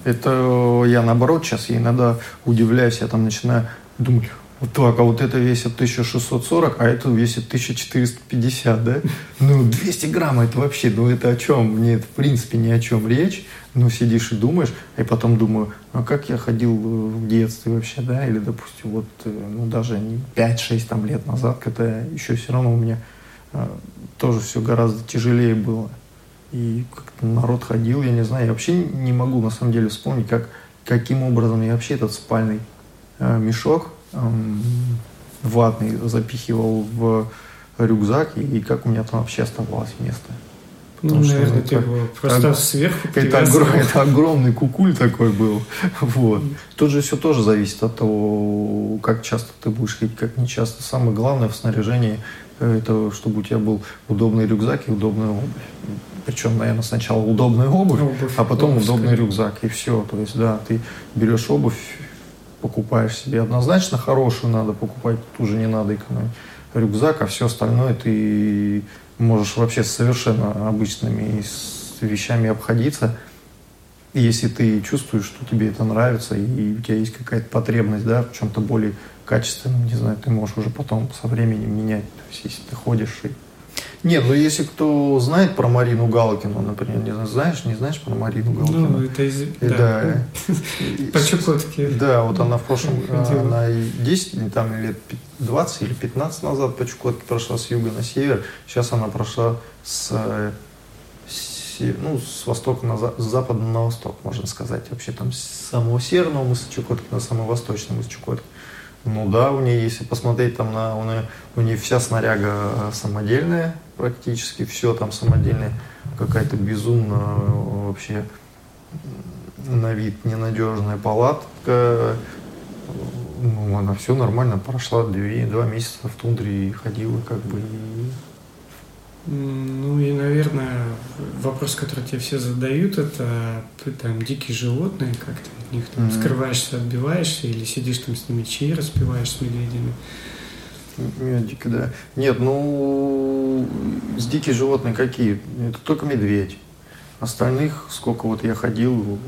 Это я наоборот сейчас, я иногда удивляюсь, я там начинаю думать, вот так, а вот это весит тысяча шестьсот сорок, а это весит тысяча четыреста пятьдесят, да? Ну, двести грамм, это вообще, ну, это о чем? Мне это, в принципе, ни о чем речь. Ну, сидишь и думаешь, и потом думаю, а как я ходил в детстве вообще, да? Или, допустим, вот, ну, даже пять-шесть там лет назад, когда еще все равно у меня э, тоже все гораздо тяжелее было. И как-то народ ходил, я не знаю, я вообще не могу, на самом деле, вспомнить, как, каким образом я вообще этот спальный э, мешок ватный запихивал в рюкзак, и, и как у меня там вообще оставалось место. Потому, ну, что, наверное, это просто ог... сверху это, огром... это огромный кукуль такой был. Вот. Тут же все тоже зависит от того, как часто ты будешь ходить, как не часто. Самое главное в снаряжении – это чтобы у тебя был удобный рюкзак и удобная обувь. Причем, наверное, сначала удобная обувь, обувь а потом обувь, удобный скорее. Рюкзак. И все. То есть, да, ты берешь обувь, покупаешь себе однозначно хорошую, надо покупать, тут уже не надо экономить рюкзак, а все остальное ты можешь вообще с совершенно обычными вещами обходиться. И если ты чувствуешь, что тебе это нравится, и у тебя есть какая-то потребность, да, в чем-то более качественном, не знаю, ты можешь уже потом со временем менять, то есть, если ты ходишь и... Нет, ну если кто знает про Марину Галкину, например, не знаешь, не знаешь про Марину Галкину? Ну, это из... И, да. По Чукотке. Да, вот она в прошлом... Она десять, там, лет двадцать или пятнадцать назад по Чукотке прошла с юга на север. Сейчас она прошла с... Ну, с востока на запад, с запада на восток, можно сказать. Вообще там с самого северного мыса Чукотки на самый восточный мыс Чукотки. Ну да, у нее, если посмотреть, там на у нее, у нее вся снаряга самодельная, практически все там самодельное, какая-то безумно вообще на вид ненадежная палатка. Ну, она все нормально прошла, две, два месяца в тундре и ходила, как бы. Ну и, наверное, вопрос, который тебе все задают, это ты там дикие животные, как ты от них там, mm-hmm. скрываешься, отбиваешься, или сидишь там с ними чаи распиваешь с медведями? Нет, дико, да. Нет, ну, с дикие животные какие? Это только медведь. Остальных, сколько вот я ходил,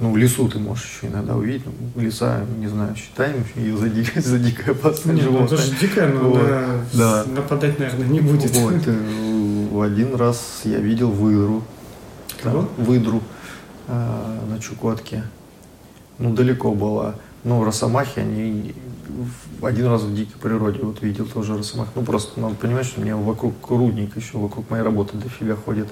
ну, лесу ты можешь еще иногда увидеть, ну, леса, не знаю, считаем ее за дикое, за дикое опасное Нет, животное. Нет, ну, тоже дикое, но вот, да. Нападать, наверное, не будет. Вот, в один раз я видел выдру. Кого? Выдру э, на Чукотке. Ну, далеко была. Но росомахи, они один раз в дикой природе, вот видел тоже росомах. Ну, просто надо понимать, что у меня вокруг рудник еще, вокруг моей работы дофига ходит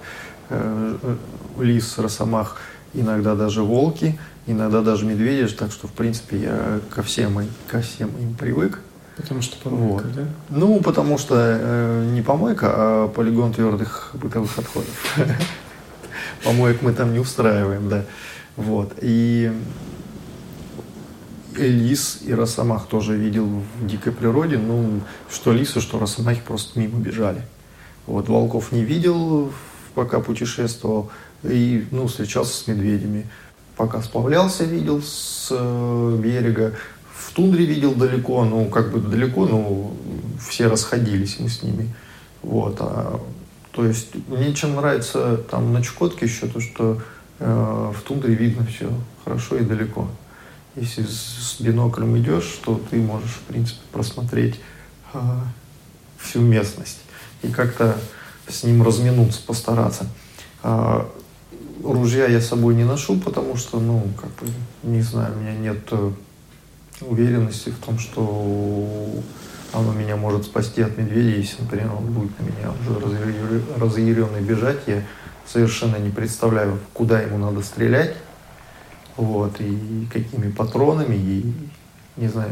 э, лис, росомах. Иногда даже волки, иногда даже медведи, так что, в принципе, я ко всем, ко всем им привык. Потому что помойка, вот. Да? Ну, потому что э, не помойка, а полигон твердых бытовых отходов. Помоек мы там не устраиваем, да. Вот. И лис и росомах тоже видел в дикой природе. Ну, что лисы, что росомахи просто мимо бежали. Вот, волков не видел, пока путешествовал. И, ну, встречался с медведями. Пока сплавлялся, видел с берега. В тундре видел далеко, ну, как бы далеко, но все расходились мы с ними. Вот. А, то есть, мне чем нравится там на Чукотке еще то, что э, в тундре видно все хорошо и далеко. Если с, с биноклем идешь, то ты можешь, в принципе, просмотреть э, всю местность. И как-то с ним разминуться, постараться. Ружья я с собой не ношу, потому что, ну, как бы, не знаю, у меня нет уверенности в том, что оно меня может спасти от медведя, если, например, он будет на меня уже разъяренный бежать. Я совершенно не представляю, куда ему надо стрелять, вот, и какими патронами, и не знаю,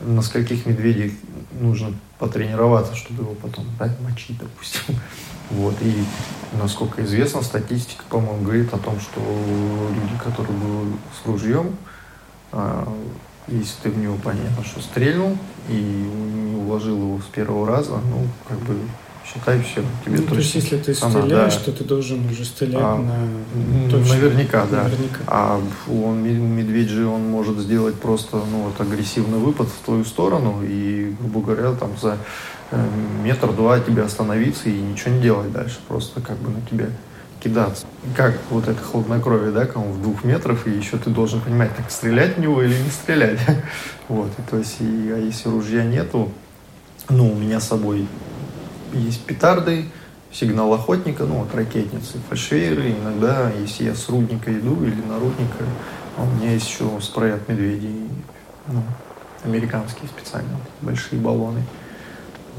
на скольких медведей нужно потренироваться, чтобы его потом, да, мочить, допустим. Вот. И, насколько известно, статистика, по-моему, говорит о том, что люди, которые были с ружьем, а, если ты в него, понятно, что стрельнул и не уложил его с первого раза, ну, как бы, считай, все. Тебе, ну, то есть, если ты она, стреляешь, да, то ты должен уже стрелять а, на... Точно, наверняка, да. Наверняка. А он, медведь же, он может сделать просто, ну, вот, агрессивный выпад в твою сторону и, грубо говоря, там, за метр-два тебя остановиться и ничего не делать дальше, просто как бы на тебя кидаться. Как вот это хладнокровие, да, кому в двух метрах, и еще ты должен понимать, так стрелять в него или не стрелять. Вот, и, то есть, и, а если ружья нету, ну, у меня с собой есть петарды, сигнал охотника, ну, от ракетницы, фальшфейеры, иногда, если я с рудника иду или на рудника, у меня есть еще спрей от медведей, ну, американские специально, большие баллоны.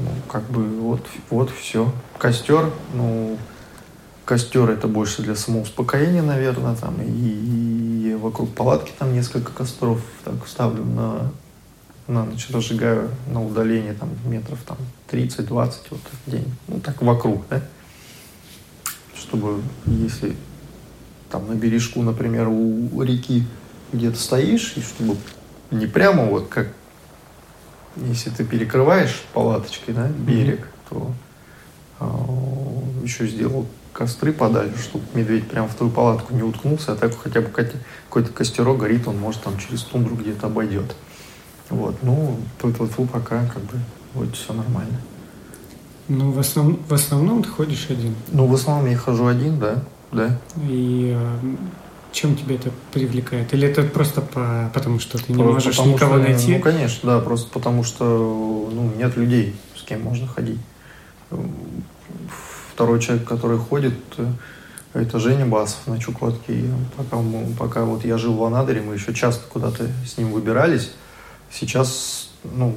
Ну, как бы, вот, вот все. Костер, ну, костер это больше для самоуспокоения, наверное, там, и, и вокруг палатки там несколько костров, так, ставлю на, на ночь, разжигаю на удалении, там, метров, там, тридцать-двадцать, вот, в день, ну, так, вокруг, да, чтобы, если, там, на бережку, например, у реки где-то стоишь, и чтобы не прямо, вот, как, если ты перекрываешь палаточкой, да, берег, то э, еще сделал костры подальше, чтобы медведь прямо в твою палатку не уткнулся, а так хотя бы какой-то костерок горит, он, может, там через тундру где-то обойдет. Вот, ну, тут-вот-фу, пока как бы вот все нормально. Ну, в, основ... в основном ты ходишь один? Ну, в основном я хожу один, да, да. И... чем тебе это привлекает? Или это просто по... потому, что ты не просто можешь никого что, найти? Ну, конечно, да, просто потому что, ну, нет людей, с кем можно ходить. Второй человек, который ходит, это Женя Басов на Чукотке. И пока, мы, пока вот я жил в Анадыре, мы еще часто куда-то с ним выбирались. Сейчас, ну,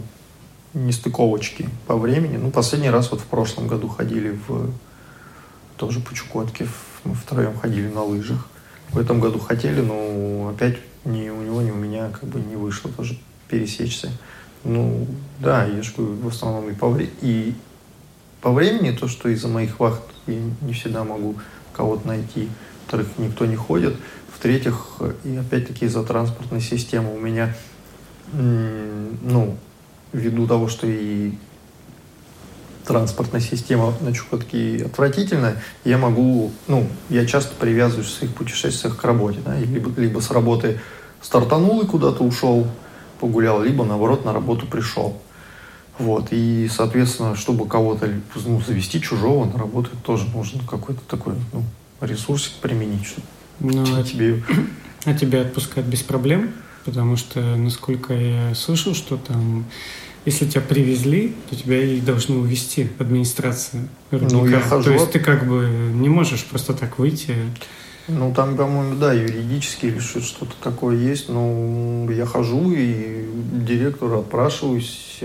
нестыковочки по времени. Ну, последний раз вот в прошлом году ходили в... тоже по Чукотке. Мы втроем ходили на лыжах. В этом году хотели, но опять ни у него, ни у меня как бы не вышло тоже пересечься. Ну, да, я же говорю, в основном и по, вре- и по времени, то, что из-за моих вахт я не всегда могу кого-то найти, во-вторых, никто не ходит, в-третьих, и опять-таки из-за транспортной системы у меня, ну, ввиду того, что и транспортная система на Чукотке отвратительная, я могу, ну, я часто привязываюсь в своих путешествиях к работе, да, либо, либо с работы стартанул и куда-то ушел, погулял, либо, наоборот, на работу пришел, вот, и, соответственно, чтобы кого-то, ну, завести чужого на работу, тоже нужно какой-то такой, ну, ресурсик применить, чтобы ну, а тебе... А тебя отпускают без проблем, потому что, насколько я слышал, что там... Если тебя привезли, то тебя и должны увезти администрация рудника. Ну, я хожу... То есть ты как бы не можешь просто так выйти. Ну, там, по-моему, да, юридически или что-то такое есть. Но я хожу и директору отпрашиваюсь,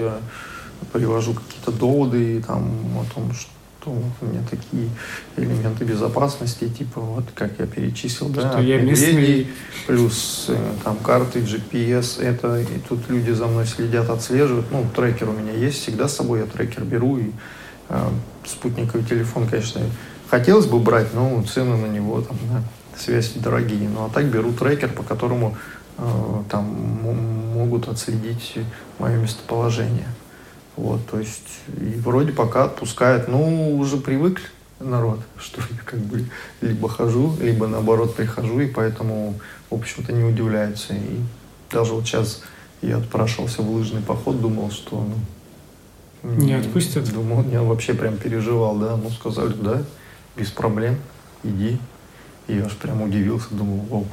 привожу какие-то доводы там, о том, что у меня такие элементы безопасности, типа вот как я перечислил, да, что я медведей, местный... плюс там карты, джи пи эс, это, и тут люди за мной следят, отслеживают. Ну, трекер у меня есть, всегда с собой я трекер беру, и э, спутниковый телефон, конечно, хотелось бы брать, но цены на него, там, да, связь дорогие. Ну, а так беру трекер, по которому э, там м- могут отследить мое местоположение. Вот, то есть, и вроде пока отпускают, ну, уже привык народ, что я как бы либо хожу, либо наоборот прихожу, и поэтому, в общем-то, не удивляются. И даже вот сейчас я отпрашивался в лыжный поход, думал, что... Ну, не отпустят? Думал, я вообще прям переживал, да, ну, сказали, да, без проблем, иди. И я аж прям удивился, думал, вау.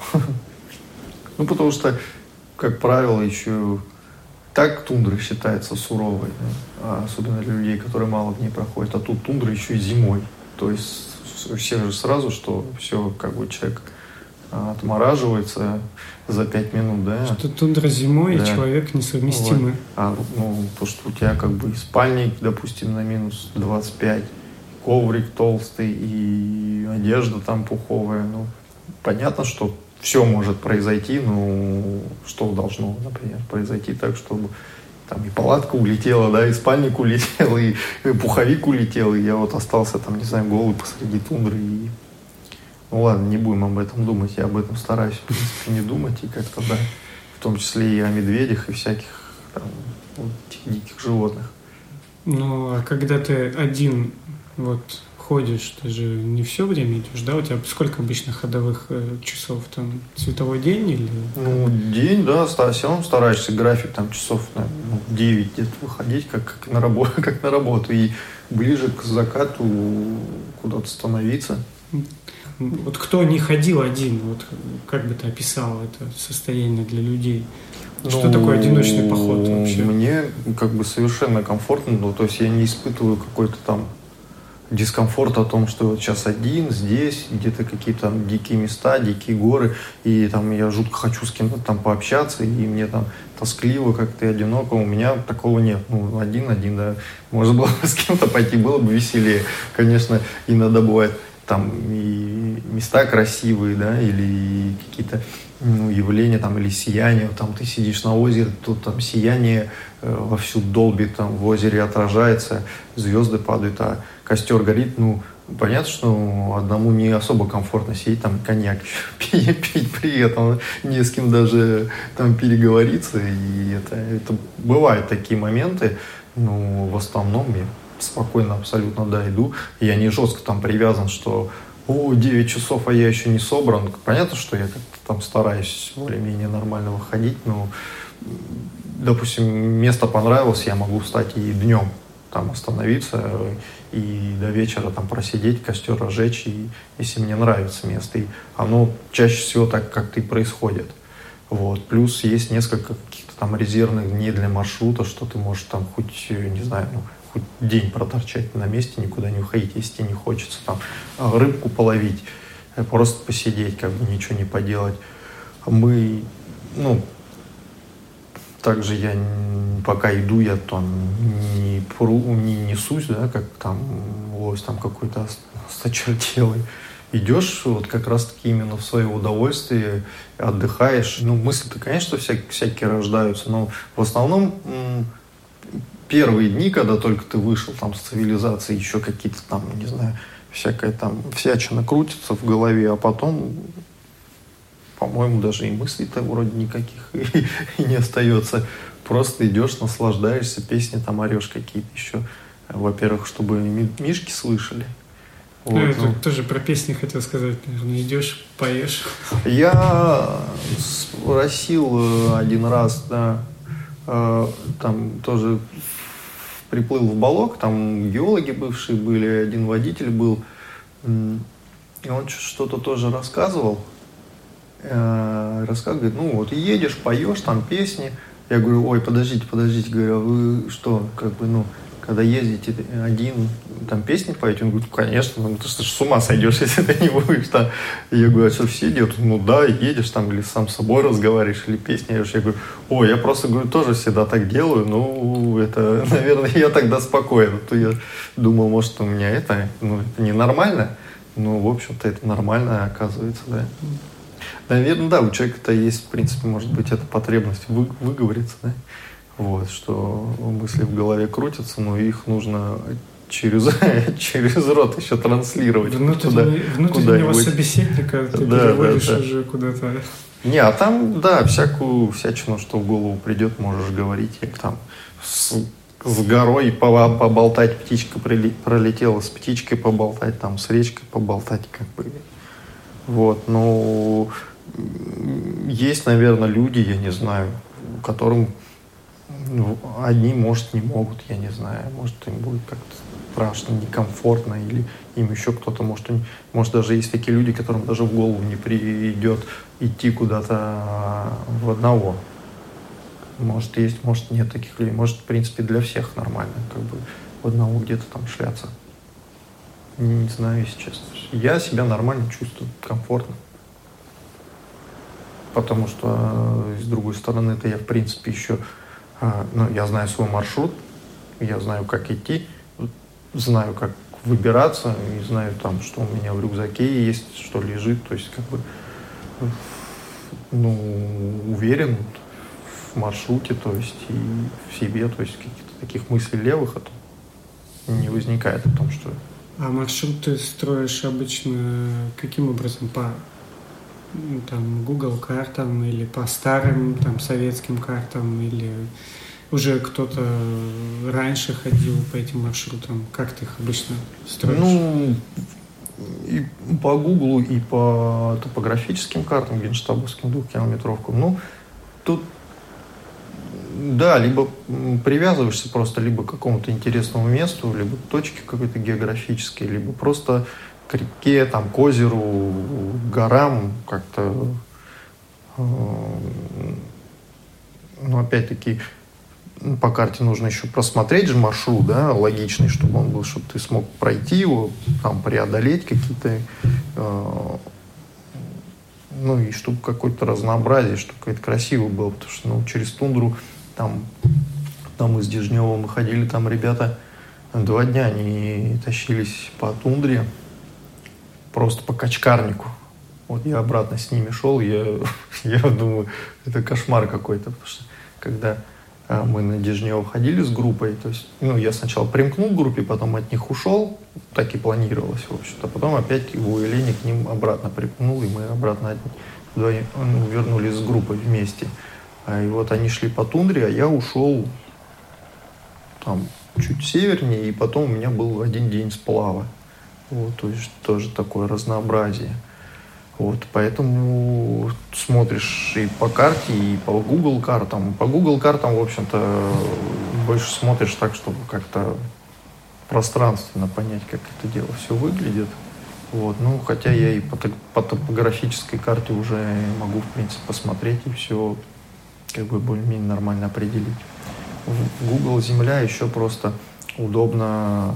Ну, потому что, как правило, еще... Так тундра считается суровой, да? Особенно для людей, которые мало в ней проходят. А тут тундра еще и зимой. То есть у всех же сразу, что все, как бы человек отмораживается за пять минут, да. Что тундра зимой, да. И человек несовместимый. Вот. А, ну, то, что у тебя как бы и спальник, допустим, на минус двадцать пять, коврик толстый, и одежда там пуховая. Ну, понятно, что все может произойти, но что должно, например, произойти так, чтобы там и палатка улетела, да, и спальник улетел, и, и пуховик улетел, и я вот остался там, не знаю, голый посреди тундры. И... Ну ладно, не будем об этом думать, я об этом стараюсь, в принципе, не думать, и как-то, да, в том числе и о медведях, и всяких там вот этих диких животных. Ну, а когда ты один вот ходишь, ты же не все время идешь, да? У тебя сколько обычно ходовых часов? Там световой день или... Ну, день, да, все равно стараешься график там часов на девять где-то выходить, как, как, на работу, как на работу, и ближе к закату куда-то становиться. Вот кто не ходил один, вот как бы ты описал это состояние для людей? Что ну, такое одиночный поход вообще? Мне как бы совершенно комфортно, ну, то есть я не испытываю какой-то там дискомфорт о том, что я вот сейчас один, здесь, где-то какие-то там дикие места, дикие горы, и там я жутко хочу с кем-то там пообщаться, и мне там тоскливо, как-то одиноко, у меня такого нет. Ну, один-один, да, можно было с кем-то пойти, было бы веселее. Конечно, иногда бывает там и места красивые, да, или какие-то, ну, явления там, или сияния, там ты сидишь на озере, тут там сияние э, вовсю долбит, там в озере отражается, звезды падают, а костер горит, ну, понятно, что одному не особо комфортно сидеть, там коньяк пить, пить при этом, не с кем даже там переговориться, и это, это бывают такие моменты, ну, в основном я спокойно абсолютно, да, иду. Я не жестко там привязан, что о, девять часов, а я еще не собран. Понятно, что я как-то там стараюсь более-менее нормально выходить, но, допустим, место понравилось, я могу встать и днем там остановиться, и до вечера там просидеть, костер разжечь, и, если мне нравится место. И оно чаще всего так как-то и происходит. Вот. Плюс есть несколько каких-то там резервных дней для маршрута, что ты можешь там хоть, не знаю, ну, хоть день проторчать на месте, никуда не уходить, если тебе не хочется там рыбку половить, просто посидеть, как бы ничего не поделать. Мы, ну, также я пока иду, я там не, пру, не несусь, да, как там лось там какой-то осточертелый. Идешь вот как раз-таки именно в свое удовольствие, отдыхаешь. Ну, мысли-то, конечно, вся, всякие рождаются, но в основном... Первые дни, когда только ты вышел там с цивилизации, еще какие-то там, не знаю, всякая там всячина крутится в голове, а потом, по-моему, даже и мыслей-то вроде никаких и, и не остается. Просто идешь, наслаждаешься, песни там орешь какие-то еще. Во-первых, чтобы мишки слышали. Вот, ну, я ну. тоже про песни хотел сказать, наверное, идешь, поешь. Я спросил один раз, да, там тоже приплыл в Балок, там геологи бывшие были, один водитель был, и он что-то тоже рассказывал, рассказывал, говорит, ну вот едешь, поешь там песни, я говорю, ой, подождите, подождите, говорю, а вы что, как бы, ну, когда ездите один, там песни поете? Он говорит, конечно, ну, ты что ж с ума сойдешь, если ты не будешь там. Я говорю, а что, все делают? Ну да, едешь там, или сам с собой разговариваешь, или песни орешь. Я говорю, о, я просто, говорю, тоже всегда так делаю, ну, это, наверное, я тогда спокоен. То я думал, может, у меня это, ну, это ненормально, но, в общем-то, это нормально оказывается, да. Наверное, да, у человека-то есть, в принципе, может быть, эта потребность вы, выговориться, да. Вот, что мысли в голове крутятся, но их нужно через, через рот еще транслировать. Внутреннего собеседника ты переводишь уже куда-то. Не, а там, да, всякую всячину, что в голову придет, можешь говорить. Или там с, с горой поболтать, птичка пролетела, с птичкой поболтать, там с речкой поболтать, как бы. Вот, ну, есть, наверное, люди, я не знаю, которым одни, может, не могут, я не знаю, может, им будет как-то страшно, некомфортно, или им еще кто-то, может, может, даже есть такие люди, которым даже в голову не придет идти куда-то в одного. Может, есть, может, нет таких людей. Может, в принципе, для всех нормально, как бы в одного где-то там шляться. Не знаю, если честно. Я себя нормально чувствую, комфортно. Потому что, с другой стороны, это я, в принципе, еще... Ну, я знаю свой маршрут, я знаю, как идти, знаю, как выбираться, и знаю, там, что у меня в рюкзаке есть, что лежит. То есть, как бы, ну, уверен в маршруте, то есть, и в себе. То есть, каких-то таких мыслей левых не возникает о том, что... А маршрут ты строишь обычно каким образом? По там, Google картам или по старым там, советским картам? Или уже кто-то раньше ходил по этим маршрутам? Как ты их обычно строишь? Ну, и по Google, и по топографическим картам, генштабовским двухкилометровкам. Ну, тут, да, либо привязываешься просто либо к какому-то интересному месту, либо к точке какой-то географической, либо просто к реке, там, к озеру, к горам как-то. Ну, опять-таки, по карте нужно еще просмотреть же маршрут, да, логичный, чтобы он был, чтобы ты смог пройти его, там, преодолеть какие-то... Ну, и чтобы какое-то разнообразие, чтобы какое-то красивое было, потому что, ну, через тундру там, там из Дежнева мы ходили, там ребята два дня они тащились по тундре, просто по качкарнику. Вот я обратно с ними шел, я, я думаю, это кошмар какой-то, потому что когда мы на Дежнево ходили с группой, то есть, ну, я сначала примкнул к группе, потом от них ушел, так и планировалось, в общем-то, потом опять его Елене к ним обратно примкнул, и мы обратно вдвоем, ну, вернулись с группой вместе. И вот они шли по тундре, а я ушел там чуть севернее, и потом у меня был один день сплава. Вот, то есть тоже такое разнообразие. Вот, поэтому смотришь и по карте, и по Google картам. По Google картам, в общем-то, больше смотришь так, чтобы как-то пространственно понять, как это дело все выглядит. Вот, ну, хотя я и по, по топографической карте уже могу, в принципе, посмотреть и все как бы более-менее нормально определить. В Google Земля еще просто удобно...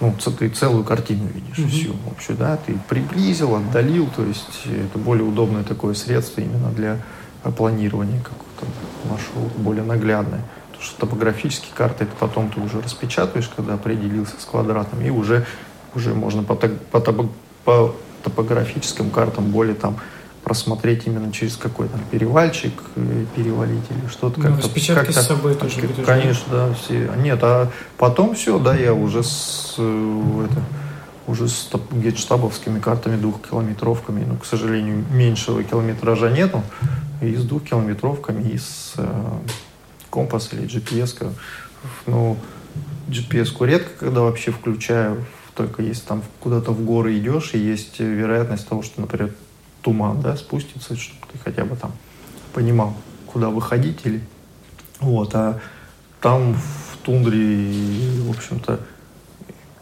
Ну, ты целую картину видишь, mm-hmm. всю общую, да, ты приблизил, отдалил, то есть это более удобное такое средство именно для планирования какого-то маршрута, более наглядное. Потому что топографические карты, это потом ты уже распечатываешь, когда определился с квадратом, и уже, уже можно по, по, по топографическим картам более там просмотреть именно через какой-то перевальчик, перевалить или что-то. Ну, как-то, распечатки как-то, с собой тоже будешь. Конечно, да. Все. Нет, а потом все, да, я уже с, это, уже с генштабовскими картами, двухкилометровками, ну, к сожалению, меньшего километража нету, и с двухкилометровками, и с э, компас или джи пи эс. Ну, джи пи эс-ку редко когда вообще включаю, только если там куда-то в горы идешь, и есть вероятность того, что, например, туман, да, спустится, чтобы ты хотя бы там понимал, куда выходить или... Вот, а там в тундре, в общем-то,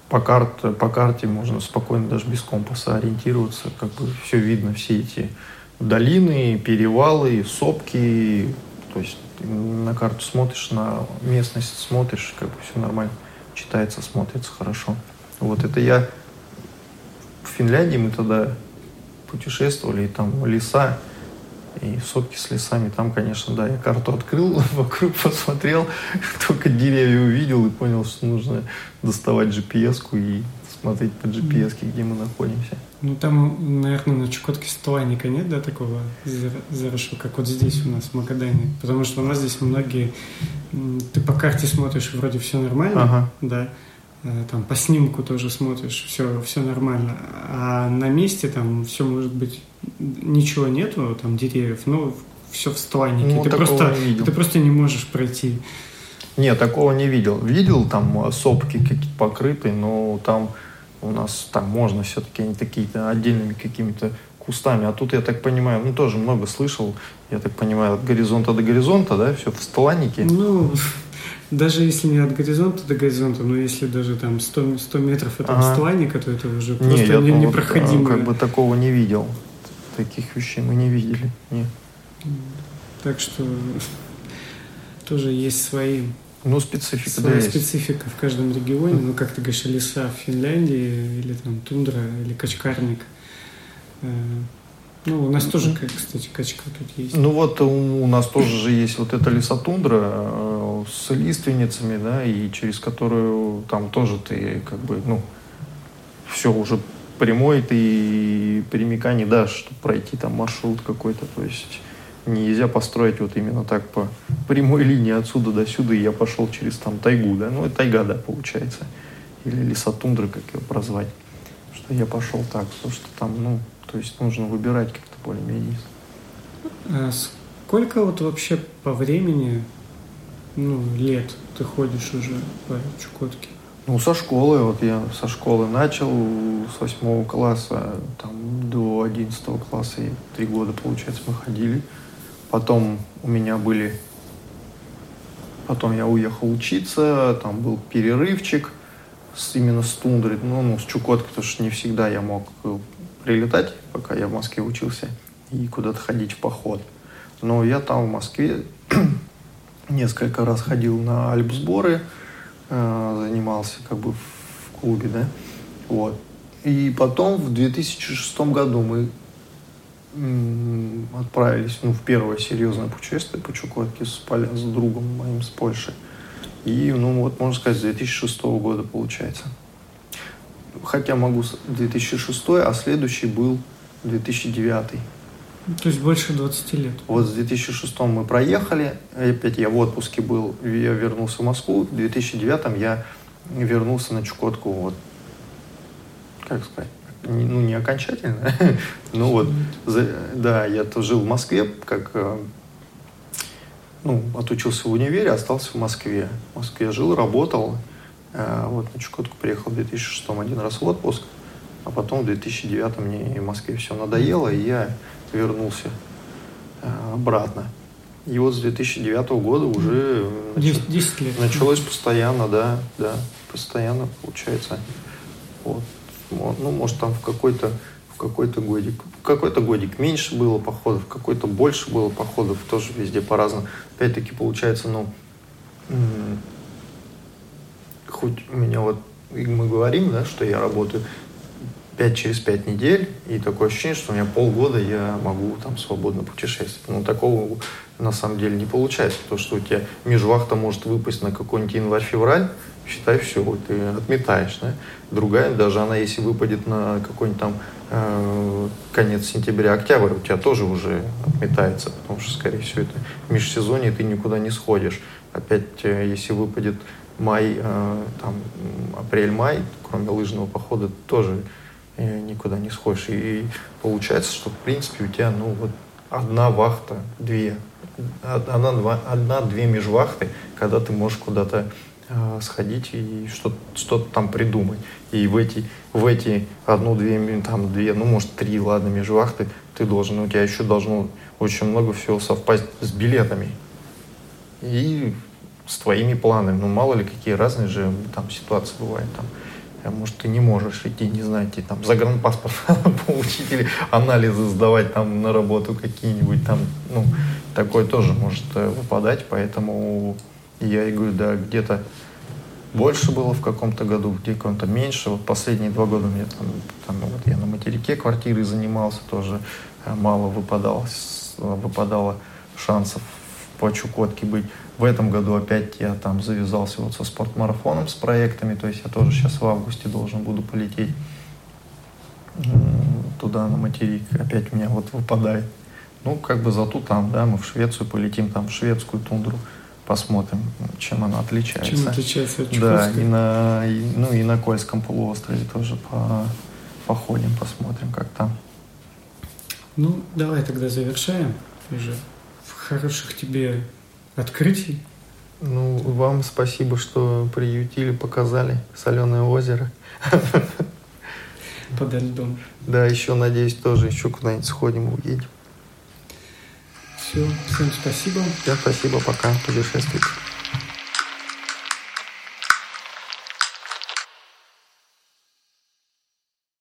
по, карт, по карте можно спокойно даже без компаса ориентироваться, как бы все видно, все эти долины, перевалы, сопки, то есть на карту смотришь, на местность смотришь, как бы все нормально читается, смотрится хорошо. Вот это я в Финляндии, мы тогда путешествовали, и там леса, и сопки с лесами. Там, конечно, да, я карту открыл, вокруг посмотрел, только деревья увидел и понял, что нужно доставать джи пи эс-ку и смотреть по джи пи эс-ке, где мы находимся. Ну, там, наверное, на Чукотке стлайника нет, да, такого зарыша, как вот здесь у нас, в Магадане? Потому что у нас здесь многие... Ты по карте смотришь, вроде все нормально, ага. да, там по снимку тоже смотришь, все, все нормально. А на месте там все может быть, ничего нету, там деревьев, ну, все в стлайнике. Ну, ты, просто, ты просто не можешь пройти. Нет, такого не видел. Видел там сопки какие-то покрытые, но там у нас там можно все-таки они такие-то отдельными какими-то кустами. А тут, я так понимаю, ну, тоже много слышал, я так понимаю, от горизонта до горизонта, да, все в стлайнике. Ну... Даже если не от горизонта до горизонта, но если даже там сто, сто метров от ага. стлайника, то это уже просто не, непроходимо. Я как бы такого не видел. Таких вещей мы не видели. Нет. Так что тоже есть свои Ну, специфика, да, есть. Специфика в каждом регионе. Ну, как ты говоришь, леса в Финляндии, или там тундра, или качкарник. Ну, у нас тоже, кстати, качка тут есть. Ну, вот у нас тоже же есть вот эта лесотундра с лиственницами, да, и через которую там тоже ты как бы, ну, все уже прямой, ты прямика не дашь, чтобы пройти там маршрут какой-то, то есть... Нельзя построить вот именно так по прямой линии отсюда до сюда, и я пошел через там тайгу, да, ну, это тайга, да, получается, или лесотундра, как ее прозвать, что я пошел так, потому что там, ну, то есть нужно выбирать как-то более-менее. А сколько вот вообще по времени, ну, лет ты ходишь уже по Чукотке? Ну, со школы, вот я со школы начал, с восьмого класса, там, до одиннадцатого класса, и три года, получается, мы ходили. Потом у меня были... Потом я уехал учиться, там был перерывчик с, именно с тундры, ну, ну, с Чукотки, потому что не всегда я мог прилетать, пока я в Москве учился, и куда-то ходить в поход. Но я там в Москве несколько раз ходил на альпсборы, занимался как бы в клубе, да, вот. И потом в две тысячи шестом году мы отправились, ну, в первое серьезное путешествие по Чукотке с, с другом моим с Польши. И, ну, вот, можно сказать, с две тысячи шестого года, получается. Хотя могу две тысячи шестой, а следующий был две тысячи девятый. То есть больше двадцати лет. Вот с две тысячи шестого мы проехали, опять я в отпуске был, я вернулся в Москву, в две тысячи девятом я вернулся на Чукотку, вот, как сказать, ну, не окончательно, ну вот, да, я жил в Москве, как, ну, отучился в универе, остался в Москве. В Москве жил, работал, вот на Чукотку приехал в две тысячи шестом один раз в отпуск, а потом в две тысячи девятом мне в Москве все надоело, и я вернулся обратно. И вот с две тысячи девятого года уже десять, нач... десять лет. Началось постоянно, да, да, постоянно получается. Вот. Ну, может, там в какой-то, в какой-то годик, в какой-то годик меньше было походов, в какой-то больше было походов, тоже везде по-разному. Опять-таки, получается, ну, хоть у меня вот, мы говорим, да, что я работаю пять через пять недель, и такое ощущение, что у меня полгода я могу там свободно путешествовать. Но такого на самом деле не получается, потому что у тебя межвахта может выпасть на какой-нибудь январь-февраль, считай, все, вот ты отметаешь, да? Другая, даже она, если выпадет на какой-нибудь там э, конец сентября-октябрь, у тебя тоже уже отметается, потому что, скорее всего, это межсезонье, ты никуда не сходишь. Опять, э, если выпадет май, э, там, апрель-май, кроме лыжного похода, тоже э, никуда не сходишь. И, и получается, что, в принципе, у тебя, ну, вот одна вахта, две, одна-два, одна-две межвахты, когда ты можешь куда-то сходить и что-то, что-то там придумать. И в эти, в эти одну-две, там, две, ну, может, три, ладно, межвахты ты должен, у тебя еще должно очень много всего совпасть с билетами и с твоими планами. Ну, мало ли, какие разные же там ситуации бывают. Там, может, ты не можешь идти, не знаю, идти, там, загранпаспорт получить или анализы сдавать там на работу какие-нибудь там, ну, такое тоже может выпадать, поэтому... Я и говорю, да, где-то больше было в каком-то году, где в каком-то меньше. Вот последние два года мне там, там вот я на материке квартирой занимался, тоже мало выпадало, выпадало шансов по Чукотке быть. В этом году опять я там завязался вот со спортмарафоном, с проектами, то есть я тоже сейчас в августе должен буду полететь туда, на материк. Опять у меня вот выпадает. Ну, как бы зато там, да, мы в Швецию полетим, там в шведскую тундру. Посмотрим, чем она отличается. Чем отличается от Чукотской. Да, и на, и, ну, и на Кольском полуострове тоже по, походим, посмотрим, как там. Ну, давай тогда завершаем уже. Хороших тебе открытий. Ну, вам спасибо, что приютили, показали соленое озеро. Подо льдом. Да, еще, надеюсь, тоже еще куда-нибудь сходим, уедем. Все, всем спасибо. Да, спасибо, пока, путешествуйте.